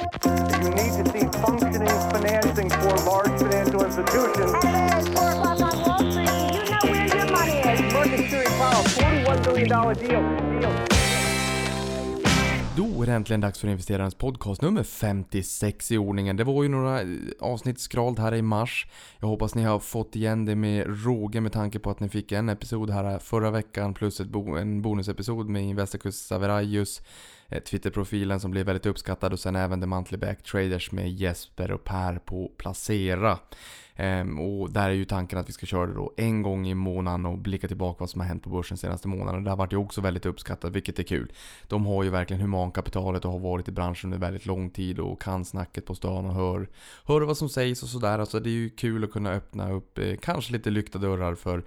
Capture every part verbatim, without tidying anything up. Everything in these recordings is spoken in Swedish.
You need to see functioning financing for large financial institutions. At four o'clock on Wall Street, you know where your money is. Mercury Powell, forty-one billion dollars deal. Då är det äntligen dags för investerarens podcast nummer femtiosex i ordningen. Det var ju några avsnitt skralt här i mars. Jag hoppas ni har fått igen det med råge med tanke på att ni fick en episod här förra veckan plus ett bo- en bonusepisod med Investus Saverajus, Twitterprofilen som blev väldigt uppskattad och sen även The Mantle Back Traders med Jesper och Per på Placera. Ehm, och där är ju tanken att vi ska köra det då en gång i månaden och blicka tillbaka vad som har hänt på börsen senaste månaden. Det har varit ju också väldigt uppskattat, vilket är kul. De har ju verkligen humankapitalet och har varit i branschen under väldigt lång tid och kan snacket på stan och hör, hör vad som sägs och sådär. Alltså det är ju kul att kunna öppna upp eh, kanske lite lyckta dörrar för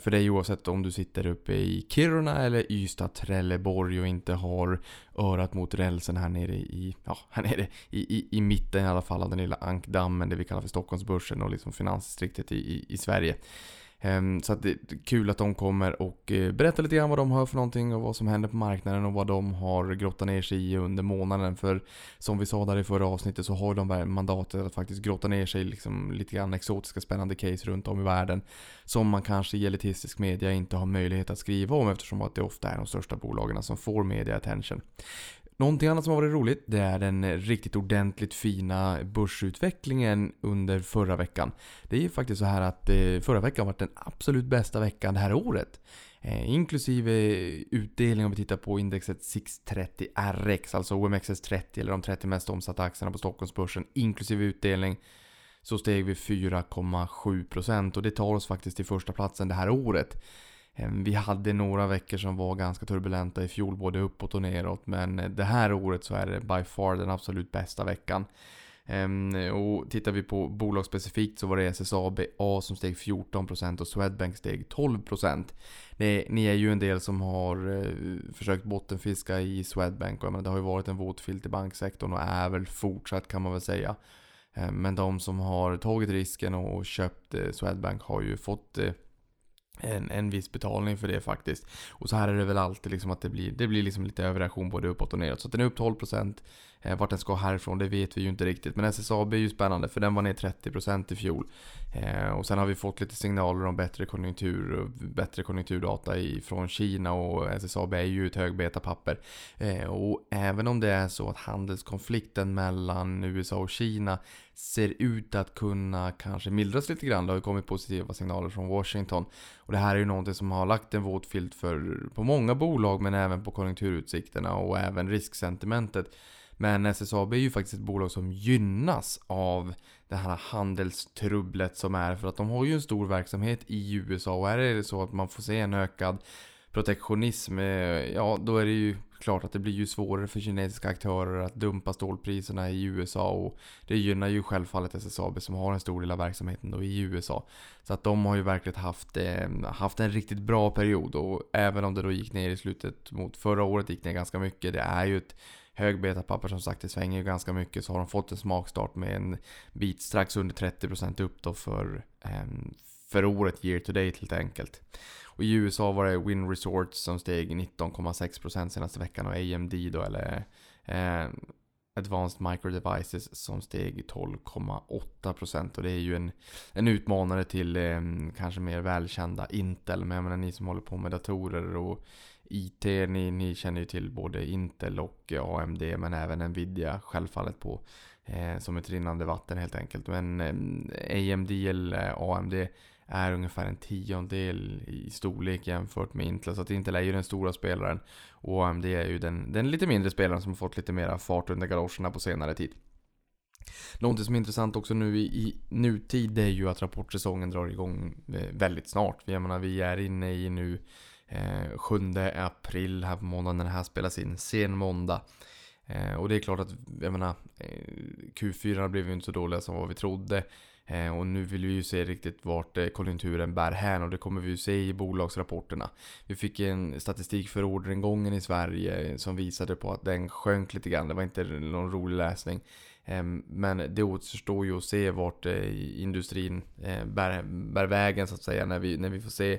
För dig oavsett om du sitter uppe i Kiruna eller Ystad, Trelleborg och inte har örat mot rälsen här nere i, ja, här nere i, i, i mitten i alla fall av den lilla ankdammen, det vi kallar för Stockholmsbörsen och liksom finansdistriktet i, i, i Sverige. Så att det är kul att de kommer och berättar lite grann vad de hör för någonting och vad som händer på marknaden och vad de har grottat ner sig i under månaden. För som vi sa där i förra avsnittet så har de mandatet att faktiskt grotta ner sig liksom lite grann exotiska spännande case runt om i världen som man kanske i elitistisk media inte har möjlighet att skriva om eftersom att det ofta är de största bolagen som får media attention. Någonting annat som har varit roligt, det är den riktigt ordentligt fina börsutvecklingen under förra veckan. Det är ju faktiskt så här att förra veckan har varit den absolut bästa veckan det här året. Inklusive utdelning om vi tittar på indexet six thirty R X, alltså O M X S trettio eller de trettio mest omsatta aktierna på Stockholmsbörsen, inklusive utdelning. Så steg vi fyra komma sju procent och det tar oss faktiskt till första platsen det här året. Vi hade några veckor som var ganska turbulenta i fjol, både uppåt och neråt, men det här året så är det by far den absolut bästa veckan. Och tittar vi på bolag specifikt så var det S S A B A som steg fjorton procent och Swedbank steg tolv procent. Det, ni är ju en del som har försökt bottenfiska i Swedbank och det har ju varit en våt filt i banksektorn och är väl fortsatt kan man väl säga. Men de som har tagit risken och köpt Swedbank har ju fått En, en viss betalning för det faktiskt. Och så här är det väl alltid liksom att det blir, det blir liksom lite överreaktion både uppåt och neråt. Så att den är upp tolv procent. Eh, vart den ska härifrån det vet vi ju inte riktigt. Men S S A B är ju spännande för den var ner trettio procent i fjol. Eh, och sen har vi fått lite signaler om bättre konjunktur och bättre konjunkturdata från Kina. Och S S A B är ju ett högbetapapper. Eh, och även om det är så att handelskonflikten mellan U S A och Kina ser ut att kunna kanske mildras lite grann. Det har ju kommit positiva signaler från Washington. Och det här är ju någonting som har lagt en våt filt för på många bolag men även på konjunkturutsikterna och även risksentimentet. Men S S A B är ju faktiskt ett bolag som gynnas av det här handelstrubblet som är för att de har ju en stor verksamhet i U S A och här är det så att man får se en ökad protektionism, ja då är det ju klart att det blir ju svårare för kinesiska aktörer att dumpa stålpriserna i U S A och det gynnar ju självfallet S S A B som har en stor del av verksamheten då i U S A. Så att de har ju verkligen haft, eh, haft en riktigt bra period och även om det då gick ner i slutet mot förra året gick ner ganska mycket, det är ju ett högbetapapper som sagt, det svänger ju ganska mycket så har de fått en smakstart med en bit strax under trettio procent upp då för eh, för året year to date helt enkelt. Och i U S A var det Wynn Resorts som steg nitton komma sex procent senaste veckan och A M D då eller eh, Advanced Micro Devices som steg tolv komma åtta procent och det är ju en, en utmanare till eh, kanske mer välkända Intel, men jag menar ni som håller på med datorer och I T, ni, ni känner ju till både Intel och A M D men även Nvidia självfallet på eh, som ett rinnande vatten helt enkelt. Men eh, A M D eller A M D är ungefär en tiondel i storlek jämfört med Intel. Så att Intel är ju den stora spelaren och A M D är ju den, den lite mindre spelaren som har fått lite mera fart under galoscherna på senare tid. Någonting som är intressant också nu i, i nutid det är ju att rapportsäsongen drar igång väldigt snart. Jag menar, vi är inne i nu eh, sjunde april här på måndagen när det här spelas in, sen måndag. Eh, och det är klart att jag menar, Q fyra blev ju inte så dåliga som vad vi trodde. Och nu vill vi ju se riktigt vart konjunkturen bär hän och det kommer vi ju se i bolagsrapporterna. Vi fick en statistik för orderingången i Sverige som visade på att den sjönk lite grann. Det var inte någon rolig läsning. Men det återstår ju att se vart industrin bär, bär vägen så att säga när vi, när vi får se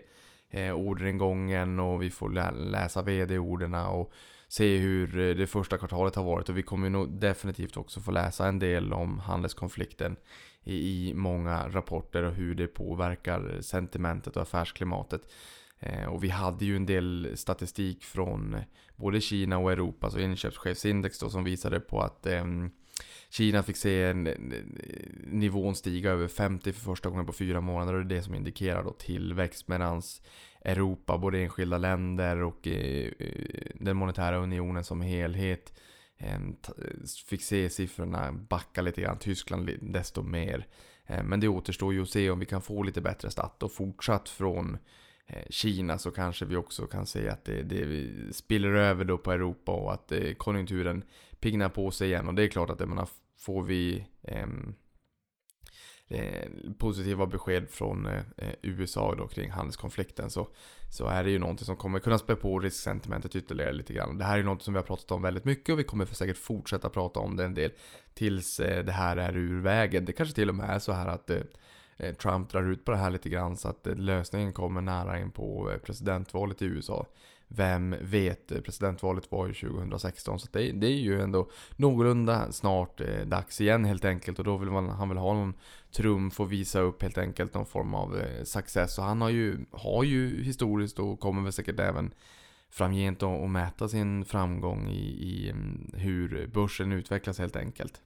orderingången och vi får läsa vd-orderna och se hur det första kvartalet har varit, och vi kommer nog definitivt också få läsa en del om handelskonflikten i, i många rapporter och hur det påverkar sentimentet och affärsklimatet. Eh, och vi hade ju en del statistik från både Kina och Europa, så inköpschefsindex då, som visade på att eh, Kina fick se en, nivån stiga över femtio för första gången på fyra månader, och det är det som indikerar då tillväxt, medans Europa, både enskilda länder och eh, den monetära unionen som helhet eh, fick se siffrorna backa lite grann, Tyskland desto mer. Eh, men det återstår ju att se om vi kan få lite bättre stat, och fortsatt från eh, Kina så kanske vi också kan se att det, det spiller över då på Europa och att eh, konjunkturen pignar på sig igen. Och det är klart att jag menar, får vi eh, positiva besked från U S A då kring handelskonflikten, så, så är det ju någonting som kommer kunna spä på risksentimentet ytterligare lite grann. Det här är något som vi har pratat om väldigt mycket, och vi kommer säkert fortsätta prata om det en del tills det här är ur vägen. Det kanske till och med är så här att Trump drar ut på det här lite grann, så att lösningen kommer nära in på presidentvalet i U S A. Vem vet, presidentvalet var ju tjugohundrasexton, så det, det är ju ändå någorlunda snart eh, dags igen helt enkelt. Och då vill man, han vill ha någon trumf och visa upp helt enkelt någon form av eh, success. Så han har ju, har ju historiskt, och kommer väl säkert även framgent att mäta sin framgång i, i hur börsen utvecklas helt enkelt.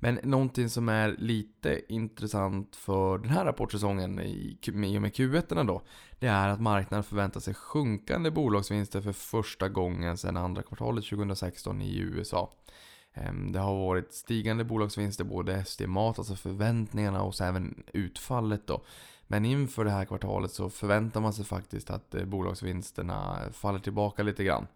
Men någonting som är lite intressant för den här rapportsäsongen i och med Q ett då, det är att marknaden förväntar sig sjunkande bolagsvinster för första gången sedan andra kvartalet tjugohundrasexton i U S A. Det har varit stigande bolagsvinster, både estimat, alltså förväntningarna, och så även utfallet då. Men inför det här kvartalet så förväntar man sig faktiskt att bolagsvinsterna faller tillbaka lite grann.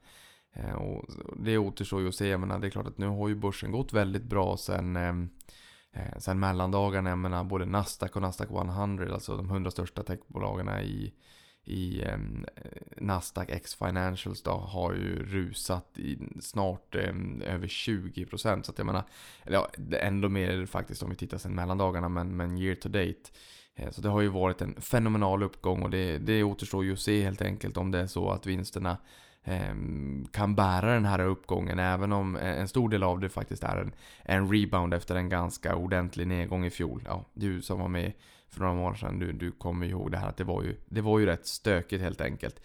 Och det återstår ju att se. Jag menar, det är klart att nu har ju börsen gått väldigt bra sen, eh, sen mellandagarna. Jag menar, både Nasdaq och Nasdaq hundra, alltså de hundra största techbolagen i, i eh, Nasdaq X Financials då, har ju rusat i snart eh, över tjugo procent. Så att jag menar, eller ja, ändå mer faktiskt om vi tittar sen mellandagarna, men, men year to date. Eh, så det har ju varit en fenomenal uppgång, och det, det återstår ju att se helt enkelt om det är så att vinsterna kan bära den här uppgången, även om en stor del av det faktiskt är en, en rebound efter en ganska ordentlig nedgång i fjol. Ja, du som var med för några månader sedan, du, du kommer ihåg det här, att det var ju, det var ju rätt stökigt helt enkelt.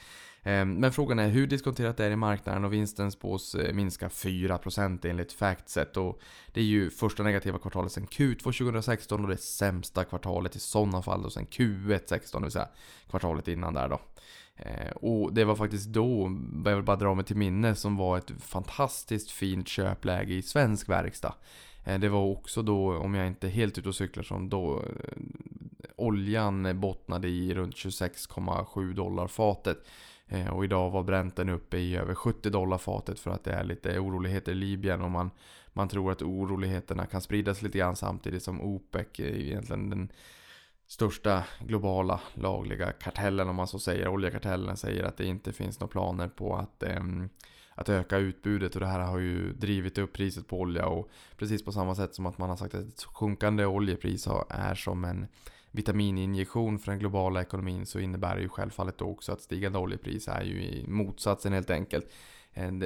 Men frågan är hur diskonterat det är i marknaden, och vinsten spås minska fyra procent enligt Factset, och det är ju första negativa kvartalet sedan Q två tjugohundrasexton, och det sämsta kvartalet i sådana fall då sedan Q ett sexton, det vill säga kvartalet innan där då. Och det var faktiskt då, jag vill bara dra mig till minne, som var ett fantastiskt fint köpläge i svensk verkstad. Det var också då, om jag inte helt ute och cyklar, som då oljan bottnade i runt tjugosex komma sju dollar fatet. Och idag var Brenten uppe i över sjuttio dollar fatet, för att det är lite oroligheter i Libyen, och man, man tror att oroligheterna kan spridas lite grann, samtidigt som OPEC egentligen den största globala lagliga kartellen, om man så säger, oljekartellen, säger att det inte finns några planer på att, eh, att öka utbudet, och det här har ju drivit upp priset på olja. Och precis på samma sätt som att man har sagt att ett sjunkande oljepris är som en vitamininjektion för den globala ekonomin, så innebär det ju självfallet också att stigande oljepris är ju i motsatsen helt enkelt.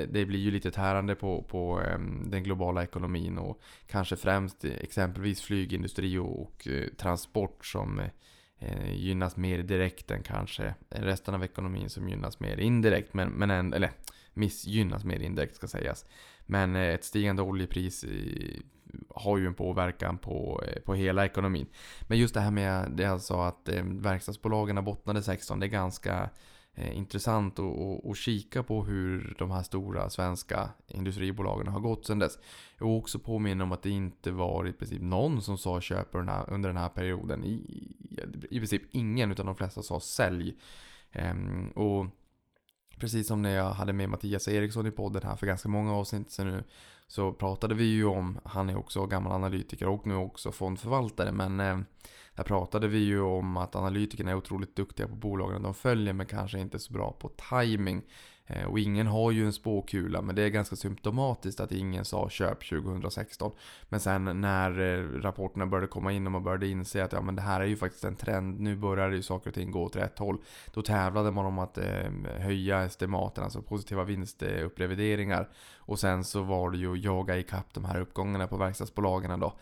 Det blir ju lite tärande på, på den globala ekonomin, och kanske främst exempelvis flygindustri och, och transport som eh, gynnas mer direkt än kanske resten av ekonomin, som gynnas mer indirekt, men, men en, eller missgynnas mer indirekt ska sägas. Men eh, ett stigande oljepris i, har ju en påverkan på, på hela ekonomin. Men just det här med det jag sa, att eh, verkstadsbolagen bottnade sexton, det är ganska eh, intressant att kika på hur de här stora svenska industribolagen har gått sedan dess. Jag vill också påminna om att det inte var i princip någon som sa köp under den här perioden. I, i, i princip ingen, utan de flesta sa sälj. Ehm, och precis som när jag hade med Mattias Eriksson i podden här för ganska många avsnitt sedan nu, så pratade vi ju om, han är också gammal analytiker och nu också fondförvaltare, men eh, där pratade vi ju om att analytikerna är otroligt duktiga på bolagen de följer, men kanske inte så bra på timing. Och ingen har ju en spåkula, men det är ganska symptomatiskt att ingen sa köp tjugohundrasexton. Men sen när rapporterna började komma in och man började inse att ja, men det här är ju faktiskt en trend, nu börjar ju saker och ting gå åt rätt håll. Då tävlade man om att eh, höja estimaten, alltså positiva vinstupprevideringar. Och sen så var det ju att jaga ikapp de här uppgångarna på verkstadsbolagen då.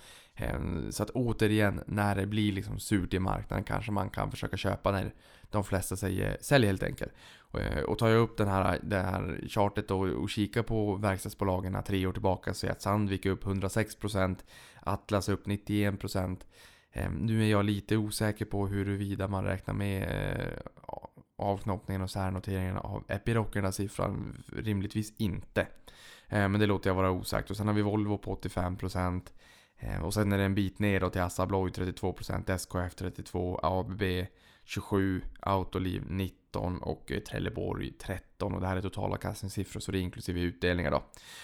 Så att återigen, när det blir liksom surt i marknaden kanske man kan försöka köpa när de flesta säger sälj helt enkelt. Och tar jag upp den här, det här chartet och, och kikar på verkstadsbolagen tre år tillbaka så är att Sandvik är upp hundrasex procent, Atlas upp nittioen procent. Nu är jag lite osäker på huruvida man räknar med avknoppningen och särnoteringen av Epiroc, den här siffran rimligtvis inte. Men det låter jag vara osagt. Och sen har vi Volvo på åttiofem procent. Och sen är det en bit ner då till Assa Abloy trettiotvå procent, S K F trettiotvå procent, A B B tjugosju procent, Autoliv nitton procent och Trelleborg tretton procent. Och det här är totala kassinsiffror, så det är inklusive utdelningar då.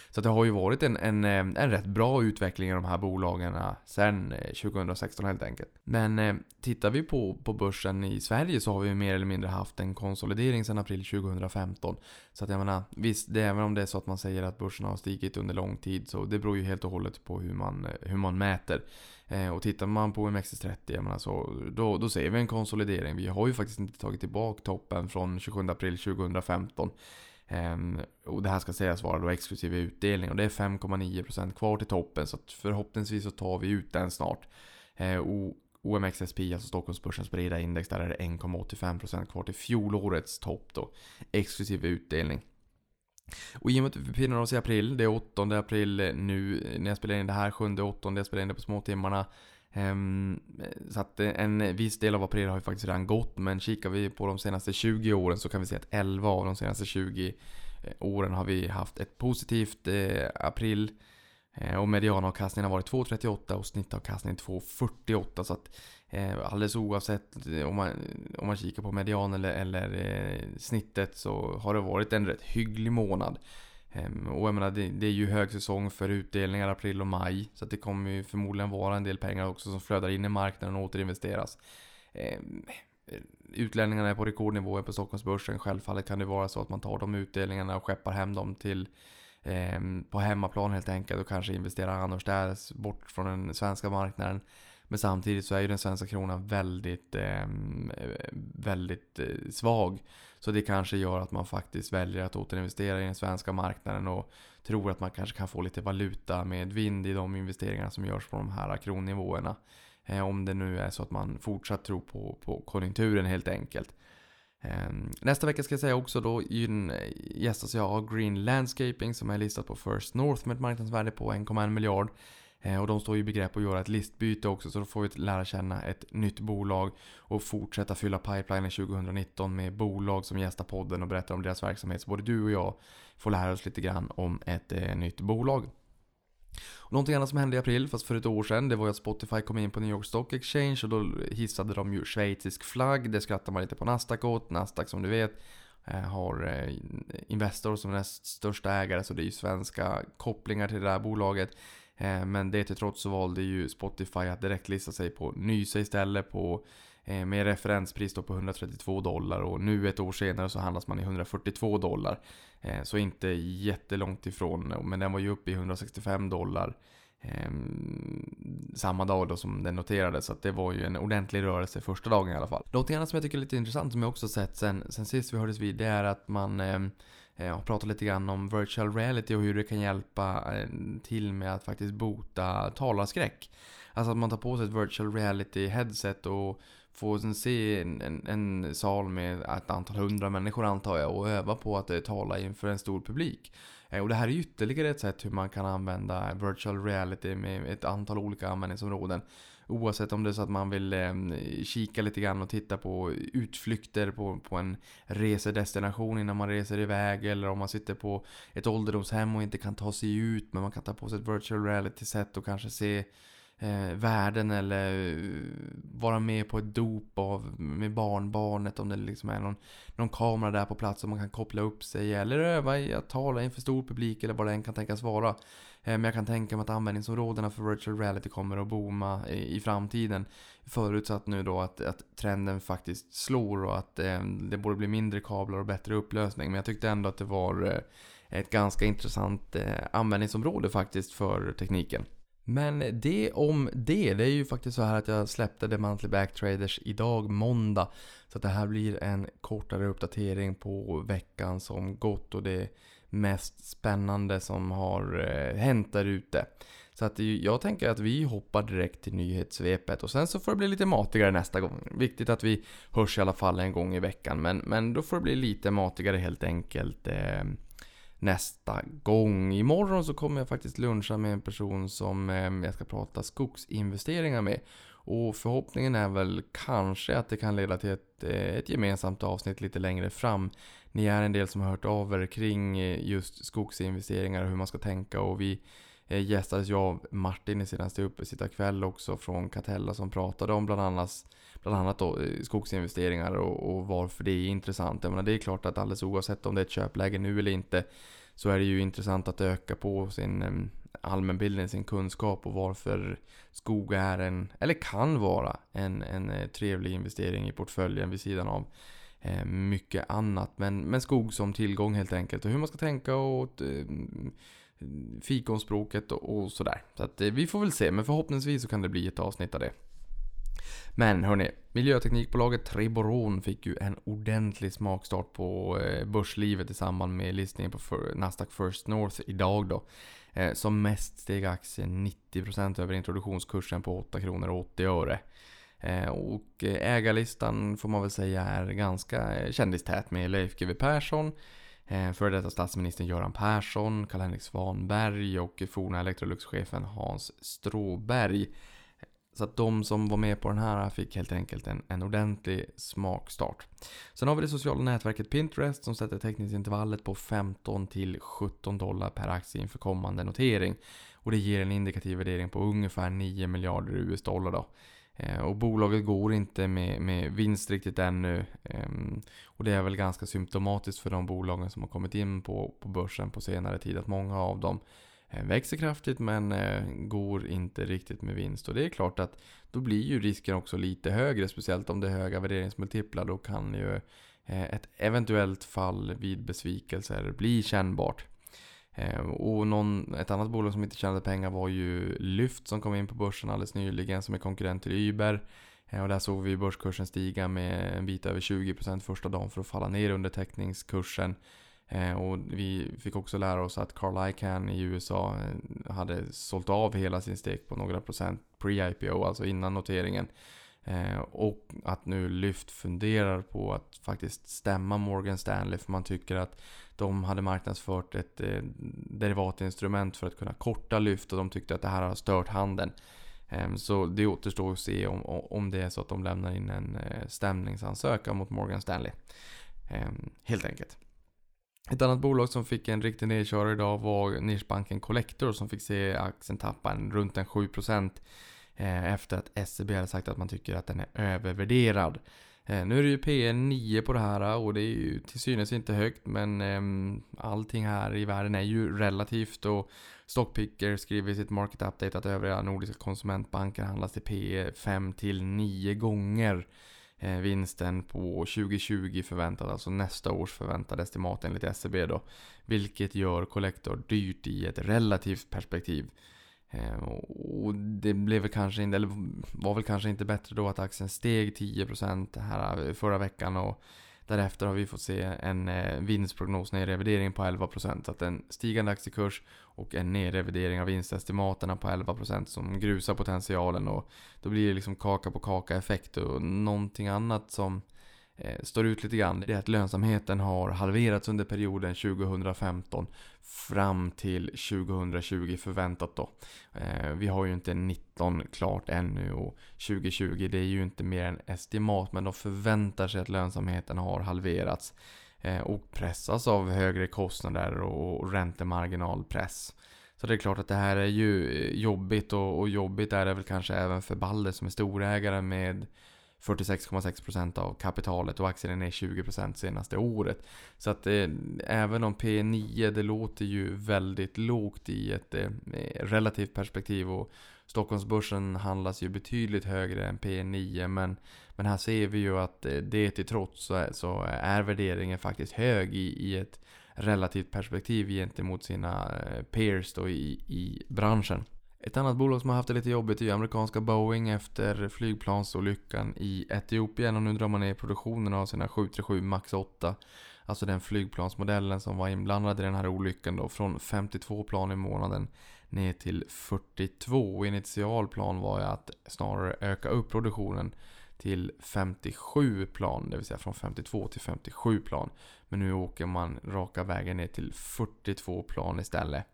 Så det har ju varit en, en, en rätt bra utveckling i de här bolagen sedan tjugohundrasexton helt enkelt. Men eh, tittar vi på, på börsen i Sverige så har vi mer eller mindre haft en konsolidering sedan april tjugohundrafemton. Så att jag menar, visst, det, även om det är så att man säger att börsen har stigit under lång tid, så det beror ju helt och hållet på hur man, hur man mäter. Och tittar man på O M X S trettio, så då, då ser vi en konsolidering. Vi har ju faktiskt inte tagit tillbaka toppen från tjugosjunde april tjugohundrafemton. Ehm, och det här ska sägas vara då exklusiv utdelning. Och det är fem komma nio procent kvar till toppen, så att förhoppningsvis så tar vi ut den snart. Ehm, och O M X S P, alltså Stockholmsbörsens breda index, där är det en komma åttiofem procent kvar till fjolårets topp då, exklusiv utdelning. Och i och med att vi befinner oss i april, det är åttonde april nu när jag spelar in det här, sjunde åttonde jag spelar in det på småtimmarna. Så att en viss del av april har ju faktiskt redan gått, men kikar vi på de senaste tjugo åren så kan vi se att elva av de senaste tjugo åren har vi haft ett positivt april. Och medianavkastningen har varit två komma trettioåtta och snittavkastningen två komma fyrtioåtta, så att alldeles oavsett om man, om man kikar på median eller, eller snittet så har det varit en rätt hygglig månad. Och jag menar, det, det är ju hög säsong för utdelningar april och maj, så att det kommer ju förmodligen vara en del pengar också som flödar in i marknaden och återinvesteras. Utlänningarna är på rekordnivå på Stockholmsbörsen. Självfallet kan det vara så att man tar de utdelningarna och skeppar hem dem till på hemmaplan helt enkelt och kanske investerar annorstädes bort från den svenska marknaden. Men samtidigt så är ju den svenska kronan väldigt, eh, väldigt eh, svag. Så det kanske gör att man faktiskt väljer att återinvestera i den svenska marknaden och tror att man kanske kan få lite valuta med vind i de investeringar som görs på de här kronnivåerna. Eh, om det nu är så att man fortsatt tror på, på konjunkturen helt enkelt. Nästa vecka ska jag säga också då gästas jag av Green Landscaping som är listat på First North med ett marknadsvärde på en komma en miljard. Och de står ju i begrepp att göra ett listbyte också, så då får vi lära känna ett nytt bolag och fortsätta fylla pipelinen tjugohundranitton med bolag som gästar podden och berättar om deras verksamhet. Så både du och jag får lära oss lite grann om ett eh, nytt bolag. Och någonting annat som hände i april, fast för ett år sedan, det var ju att Spotify kom in på New York Stock Exchange och då hissade de ju schweizisk flagg. Det skrattar man lite på Nasdaq åt. Nasdaq, som du vet, har Investor som näst största ägare, så det är ju svenska kopplingar till det här bolaget. Men det till trots så valde ju Spotify att direktlista sig på N Y S E istället på, med referenspris då på hundratrettiotvå dollar, och nu ett år senare så handlas man i hundrafyrtiotvå dollar. Så inte jättelångt ifrån, men den var ju uppe i hundrasextiofem dollar samma dag då som den noterades, så att det var ju en ordentlig rörelse första dagen i alla fall. Något annat som jag tycker är lite intressant som jag också sett sen, sen sist vi hördes vid, det är att man eh, har pratat lite grann om virtual reality och hur det kan hjälpa eh, till med att faktiskt bota talarskräck. Alltså att man tar på sig ett virtual reality headset och får sen se en, en, en sal med ett antal hundra människor antar jag och öva på att eh, tala inför en stor publik. Och det här är ytterligare ett sätt hur man kan använda virtual reality med ett antal olika användningsområden. Oavsett om det är så att man vill eh, kika lite grann och titta på utflykter på, på en resedestination innan man reser iväg, eller om man sitter på ett ålderdomshem och inte kan ta sig ut men man kan ta på sig ett virtual reality-sätt och kanske se eh, värden eller vara med på ett dop av, med barnbarnet, om det liksom är någon, någon kamera där på plats som man kan koppla upp sig, eller öva i att tala inför stor publik eller vad den kan tänkas vara. Eh, men jag kan tänka mig att användningsområdena för virtual reality kommer att booma i, i framtiden, förutsatt nu då att, att trenden faktiskt slår och att eh, det borde bli mindre kablar och bättre upplösning. Men jag tyckte ändå att det var eh, ett ganska intressant eh, användningsområde faktiskt för tekniken. Men det om det, det är ju faktiskt så här att jag släppte The Mantle Back Traders idag måndag. Så att det här blir en kortare uppdatering på veckan som gått och det mest spännande som har eh, hänt där ute. Så att jag tänker att vi hoppar direkt till nyhetssvepet och sen så får det bli lite matigare nästa gång. Viktigt att vi hörs i alla fall en gång i veckan, men, men då får det bli lite matigare helt enkelt. Eh, Nästa gång. Imorgon så kommer jag faktiskt luncha med en person som eh, jag ska prata skogsinvesteringar med. Och förhoppningen är väl kanske att det kan leda till ett, eh, ett gemensamt avsnitt lite längre fram. Ni är en del som har hört av er kring eh, just skogsinvesteringar och hur man ska tänka. Och vi eh, gästades ju av Martin i senaste uppe sitta kväll också från Catella som pratade om bland annat, bland annat då, skogsinvesteringar och, och varför det är intressant. Jag menar, det är klart att alldeles oavsett om det är ett köpläge nu eller inte, så är det ju intressant att öka på sin allmänbildning, sin kunskap och varför skog är en, eller kan vara en, en trevlig investering i portföljen vid sidan av eh, mycket annat. Men, men skog som tillgång helt enkelt och hur man ska tänka och eh, fikonspråket och, och sådär. Så att, eh, vi får väl se, men förhoppningsvis så kan det bli ett avsnitt av det. Men hörni, miljöteknikbolaget Trelleborg fick ju en ordentlig smakstart på börslivet i samband med listningen på Nasdaq First North idag då. Som mest steg aktien nittio procent över introduktionskursen på åtta kronor och åttio öre. Och ägarlistan får man väl säga är ganska kändistät med Leif G W Persson, före detta statsministern Göran Persson, Karl-Henrik Svanberg och forna Electrolux-chefen Hans Stråberg. Så att de som var med på den här fick helt enkelt en, en ordentlig smakstart. Sen har vi det sociala nätverket Pinterest som sätter teckningsintervallet på femton till sjutton dollar per aktie inför kommande notering. Och det ger en indikativ värdering på ungefär nio miljarder U S dollar då. Och bolaget går inte med, med vinst riktigt ännu. Och det är väl ganska symptomatiskt för de bolagen som har kommit in på, på börsen på senare tid att många av dem växer kraftigt men går inte riktigt med vinst. Och det är klart att då blir ju risken också lite högre. Speciellt om det är höga värderingsmultiplar. Då kan ju ett eventuellt fall vid besvikelser bli kännbart. Och någon, ett annat bolag som inte tjänade pengar var ju Lyft som kom in på börsen alldeles nyligen. Som är konkurrent till Uber. Och där såg vi börskursen stiga med en bit över tjugo procent första dagen för att falla ner under teckningskursen. Och vi fick också lära oss att Carl Icahn i U S A hade sålt av hela sin stek på några procent pre-I P O, alltså innan noteringen. Och att nu Lyft funderar på att faktiskt stämma Morgan Stanley för man tycker att de hade marknadsfört ett derivatinstrument för att kunna korta Lyft och de tyckte att det här har stört handeln. Så det återstår att se om, om det är så att de lämnar in en stämningsansökan mot Morgan Stanley, helt enkelt. Ett annat bolag som fick en riktig nedkörare idag var nischbanken Collector som fick se aktien tappa en, runt en sju procent efter att S E B hade sagt att man tycker att den är övervärderad. Nu är det ju P E nio på det här och det är ju till synes inte högt, men allting här i världen är ju relativt och Stockpicker skriver i sitt market update att övriga nordiska konsumentbanker handlas till P E fem till nio gånger. Vinsten på tjugo tjugo förväntad, alltså nästa års förväntade estimat enligt S E B då, vilket gör Collector dyrt i ett relativt perspektiv. Och det blev kanske inte, eller var väl kanske inte bättre då att aktien steg tio procent här förra veckan och därefter har vi fått se en vinstprognos ner revidering på elva procent, så att en stigande aktiekurs och en nedrevidering av vinstestimaterna på elva procent som grusar potentialen och då blir det liksom kaka på kaka effekt. Och någonting annat som eh, står ut lite grann det är att lönsamheten har halverats under perioden tjugohundrafemton fram till tjugotjugo förväntat då. Eh, vi har ju inte nitton klart ännu och tjugotjugo det är ju inte mer än estimat, men de förväntar sig att lönsamheten har halverats och pressas av högre kostnader och räntemarginalpress. Så det är klart att det här är ju jobbigt, och, och jobbigt är det väl kanske även för Balder som är storägare med fyrtiosex komma sex procent av kapitalet, och aktien är ner tjugo procent senaste året. Så att eh, även om P nio, det låter ju väldigt lågt i ett eh, relativt perspektiv, och Stockholmsbörsen handlas ju betydligt högre än P nio, men, men här ser vi ju att eh, det till trots så är, så är värderingen faktiskt hög i, i ett relativt perspektiv gentemot sina eh, peers då i, i branschen. Ett annat bolag som har haft det lite jobbigt är amerikanska Boeing efter flygplansolyckan i Etiopien, och nu drar man ner produktionen av sina sju trettiosju max åtta, alltså den flygplansmodellen som var inblandad i den här olyckan då, från femtiotvå plan i månaden ner till fyrtiotvå, och initialplan var ju att snarare öka upp produktionen till femtiosju plan, det vill säga från femtiotvå till femtiosju plan, men nu åker man raka vägen ner till fyrtiotvå plan istället.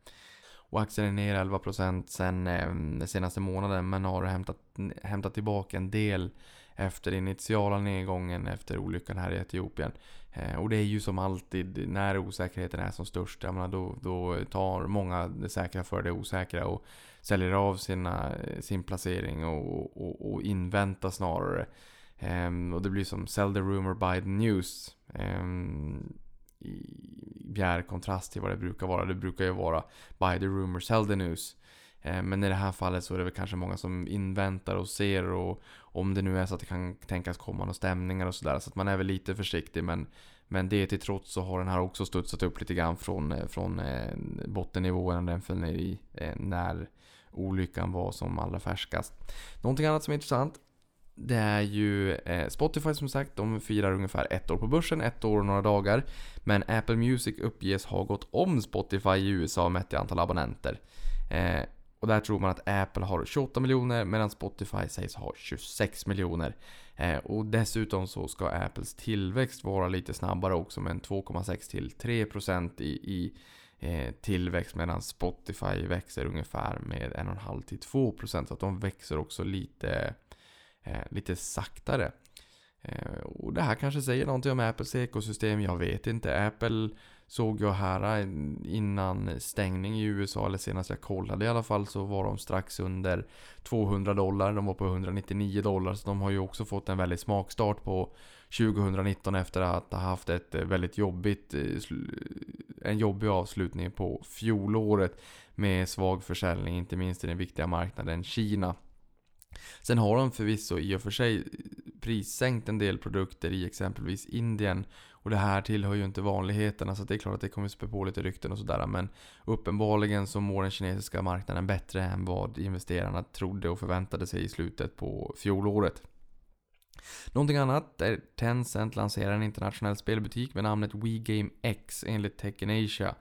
Och aktien är ner elva procent sen eh, senaste månaden, men har hämtat, hämtat tillbaka en del efter initiala nedgången efter olyckan här i Etiopien. Eh, och det är ju som alltid när osäkerheten är som störst, jag menar, då, då tar många det säkra för det osäkra och säljer av sina, sin placering och, och, och inväntar snarare. Eh, och det blir som sell the rumor, buy the news. Eh, i bjär kontrast till vad det brukar vara. Det brukar ju vara buy the rumor, sell the news. Eh, men i det här fallet så är det väl kanske många som inväntar och ser, och om det nu är så att det kan tänkas komma några stämningar och sådär, så att man är väl lite försiktig, men, men det till trots så har den här också studsat upp lite grann från, från eh, bottennivån den föll ner i eh, när olyckan var som allra färskast. Någonting annat som är intressant, det är ju eh, Spotify som sagt, de firar ungefär ett år på börsen, ett år och några dagar. Men Apple Music uppges ha gått om Spotify i U S A mätt i antal abonnenter. Eh, och där tror man att Apple har tjugoåtta miljoner medan Spotify sägs ha tjugosex miljoner. Eh, och dessutom så ska Apples tillväxt vara lite snabbare också, med en två komma sex till tre procent i, i eh, tillväxt, medan Spotify växer ungefär med en komma fem till två procent. Så att de växer också lite... lite saktare. Och det här kanske säger någonting om Apples ekosystem, jag vet inte. Apple såg jag här innan stängning i U S A, eller senast jag kollade i alla fall, så var de strax under tvåhundra dollar. De var på etthundranittionio dollar, så de har ju också fått en väldigt smakstart på tjugonitton efter att ha haft ett väldigt jobbigt, en jobbig avslutning på fjolåret med svag försäljning, inte minst i den viktiga marknaden Kina. Sen har de förvisso i och för sig prissänkt en del produkter i exempelvis Indien, och det här tillhör ju inte vanligheterna, så det är klart att det kommer spä på lite rykten och sådär, men uppenbarligen så mår den kinesiska marknaden bättre än vad investerarna trodde och förväntade sig i slutet på fjolåret. Någonting annat är Tencent lanserar en internationell spelbutik med namnet WeGameX enligt TechInAsia.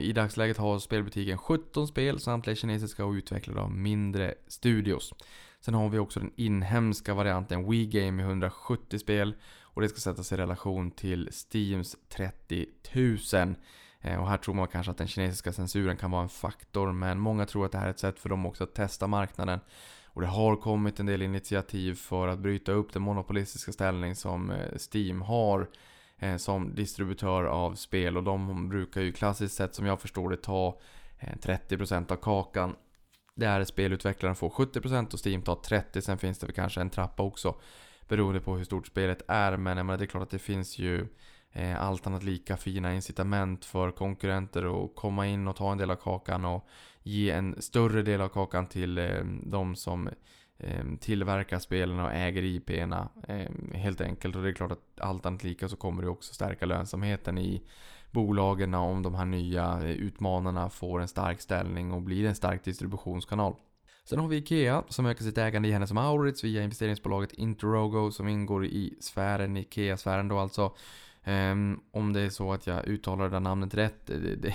I dagsläget har spelbutiken sjutton spel, samtliga kinesiska och utvecklade av mindre studios. Sen har vi också den inhemska varianten WeGame med etthundrasjuttio spel, och det ska sättas i relation till Steams trettio tusen. Och här tror man kanske att den kinesiska censuren kan vara en faktor, men många tror att det här är ett sätt för dem också att testa marknaden. Och det har kommit en del initiativ för att bryta upp den monopolistiska ställning som Steam har som distributör av spel, och de brukar ju klassiskt sett, som jag förstår det, ta trettio procent av kakan. Det är spelutvecklaren får sjuttio procent och Steam tar trettio procent, sen finns det väl kanske en trappa också beroende på hur stort spelet är, men jag menar, det är klart att det finns ju eh, allt annat lika fina incitament för konkurrenter att komma in och ta en del av kakan och ge en större del av kakan till eh, de som tillverkar spelen och äger I P-erna helt enkelt. Och det är klart att allt annat lika så kommer det också stärka lönsamheten i bolagen om de här nya utmanarna får en stark ställning och blir en stark distributionskanal. Sen har vi IKEA som ökar sitt ägande i Hennes och Mauritz via investeringsbolaget Interogo som ingår i sfären, IKEA-sfären då alltså. Um, om det är så att jag uttalar det namnet rätt, det, det,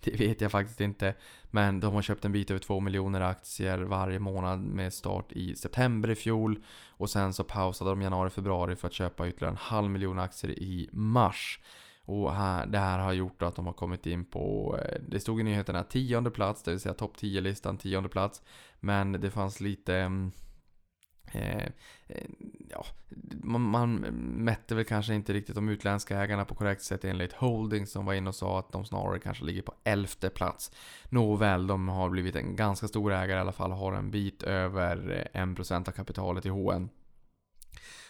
det vet jag faktiskt inte. Men de har köpt en bit över två miljoner aktier varje månad med start i september i fjol. Och sen så pausade de januari och februari för att köpa ytterligare en halv miljon aktier i mars. Och här, det här har gjort att de har kommit in på, det stod i nyheterna, tionde plats, det vill säga topp tio-listan, tionde plats. Men det fanns lite... Um, Eh, ja, man, man mätte väl kanske inte riktigt de utländska ägarna på korrekt sätt enligt Holdings, som var in och sa att de snarare kanske ligger på elfte plats. Nåväl, de har blivit en ganska stor ägare i alla fall, har en bit över en procent av kapitalet i H och M.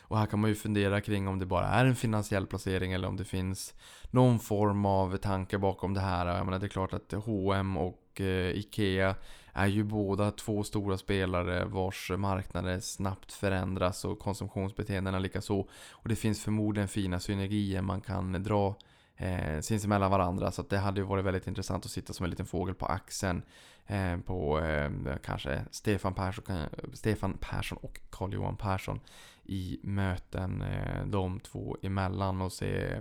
Och här kan man ju fundera kring om det bara är en finansiell placering eller om det finns någon form av tanke bakom det här. Jag menar, det är klart att H och M och eh, IKEA är ju båda två stora spelare vars marknader snabbt förändras och konsumtionsbeteendena likaså. Och det finns förmodligen fina synergier man kan dra eh, sinsemellan varandra. Så att det hade ju varit väldigt intressant att sitta som en liten fågel på axeln eh, på eh, kanske Stefan Persson, Stefan Persson och Carl-Johan Persson i möten eh, de två emellan och se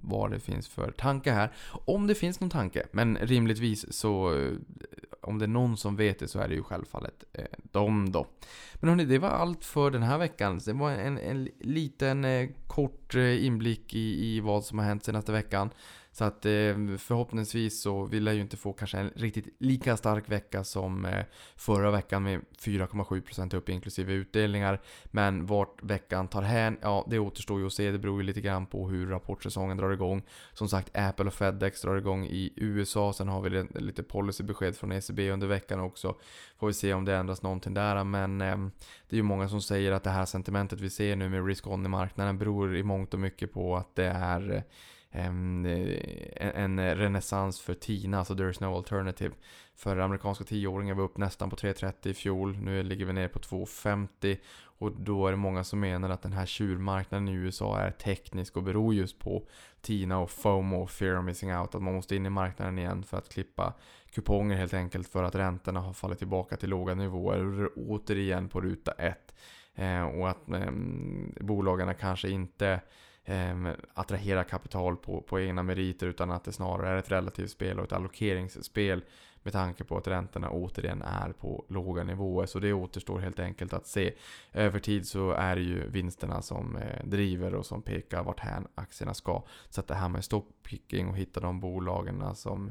vad det finns för tanke här. Om det finns någon tanke, men rimligtvis så eh, om det är någon som vet det så är det ju självfallet eh, dem då. Men hörni, det var allt för den här veckan. Det var en, en liten eh, kort eh, inblick i, i vad som har hänt senaste veckan. Så att eh, förhoppningsvis så vill jag ju inte få kanske en riktigt lika stark vecka som eh, förra veckan med fyra komma sju procent upp inklusive utdelningar. Men vart veckan tar hän, ja det återstår ju att se. Det beror ju lite grann på hur rapportsäsongen drar igång. Som sagt, Apple och FedEx drar igång i U S A. Sen har vi lite policybesked från S E B under veckan också. Får vi se om det ändras någonting där. Men eh, det är ju många som säger att det här sentimentet vi ser nu med risk-on i marknaden beror i mångt och mycket på att det är... Eh, En, en renässans för TINA, alltså there is no alternative. För amerikanska tioåringar var upp nästan på tre trettio i fjol. Nu ligger vi ner på två femtio. Och då är det många som menar att den här tjurmarknaden i U S A är teknisk och beror just på TINA och FOMO, fear of missing out. Att man måste in i marknaden igen för att klippa kuponger helt enkelt, för att räntorna har fallit tillbaka till låga nivåer. Återigen på ruta ett. eh, Och att eh, bolagarna kanske inte attrahera kapital på, på egna meriter, utan att det snarare är ett relativt spel och ett allokeringsspel med tanke på att räntorna återigen är på låga nivåer. Så det återstår helt enkelt att se. Över tid så är det ju vinsterna som driver och som pekar vart här aktierna ska. Så att det här med stockpicking och hitta de bolagen som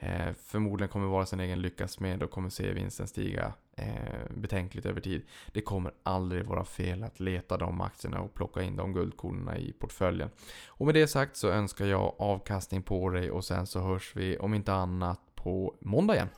Eh, förmodligen kommer vara sin egen lyckas med och kommer se vinsten stiga eh, betänkligt över tid. Det kommer aldrig vara fel att leta de aktierna och plocka in de guldkornen i portföljen. Och med det sagt så önskar jag avkastning på dig, och sen så hörs vi om inte annat på måndag igen.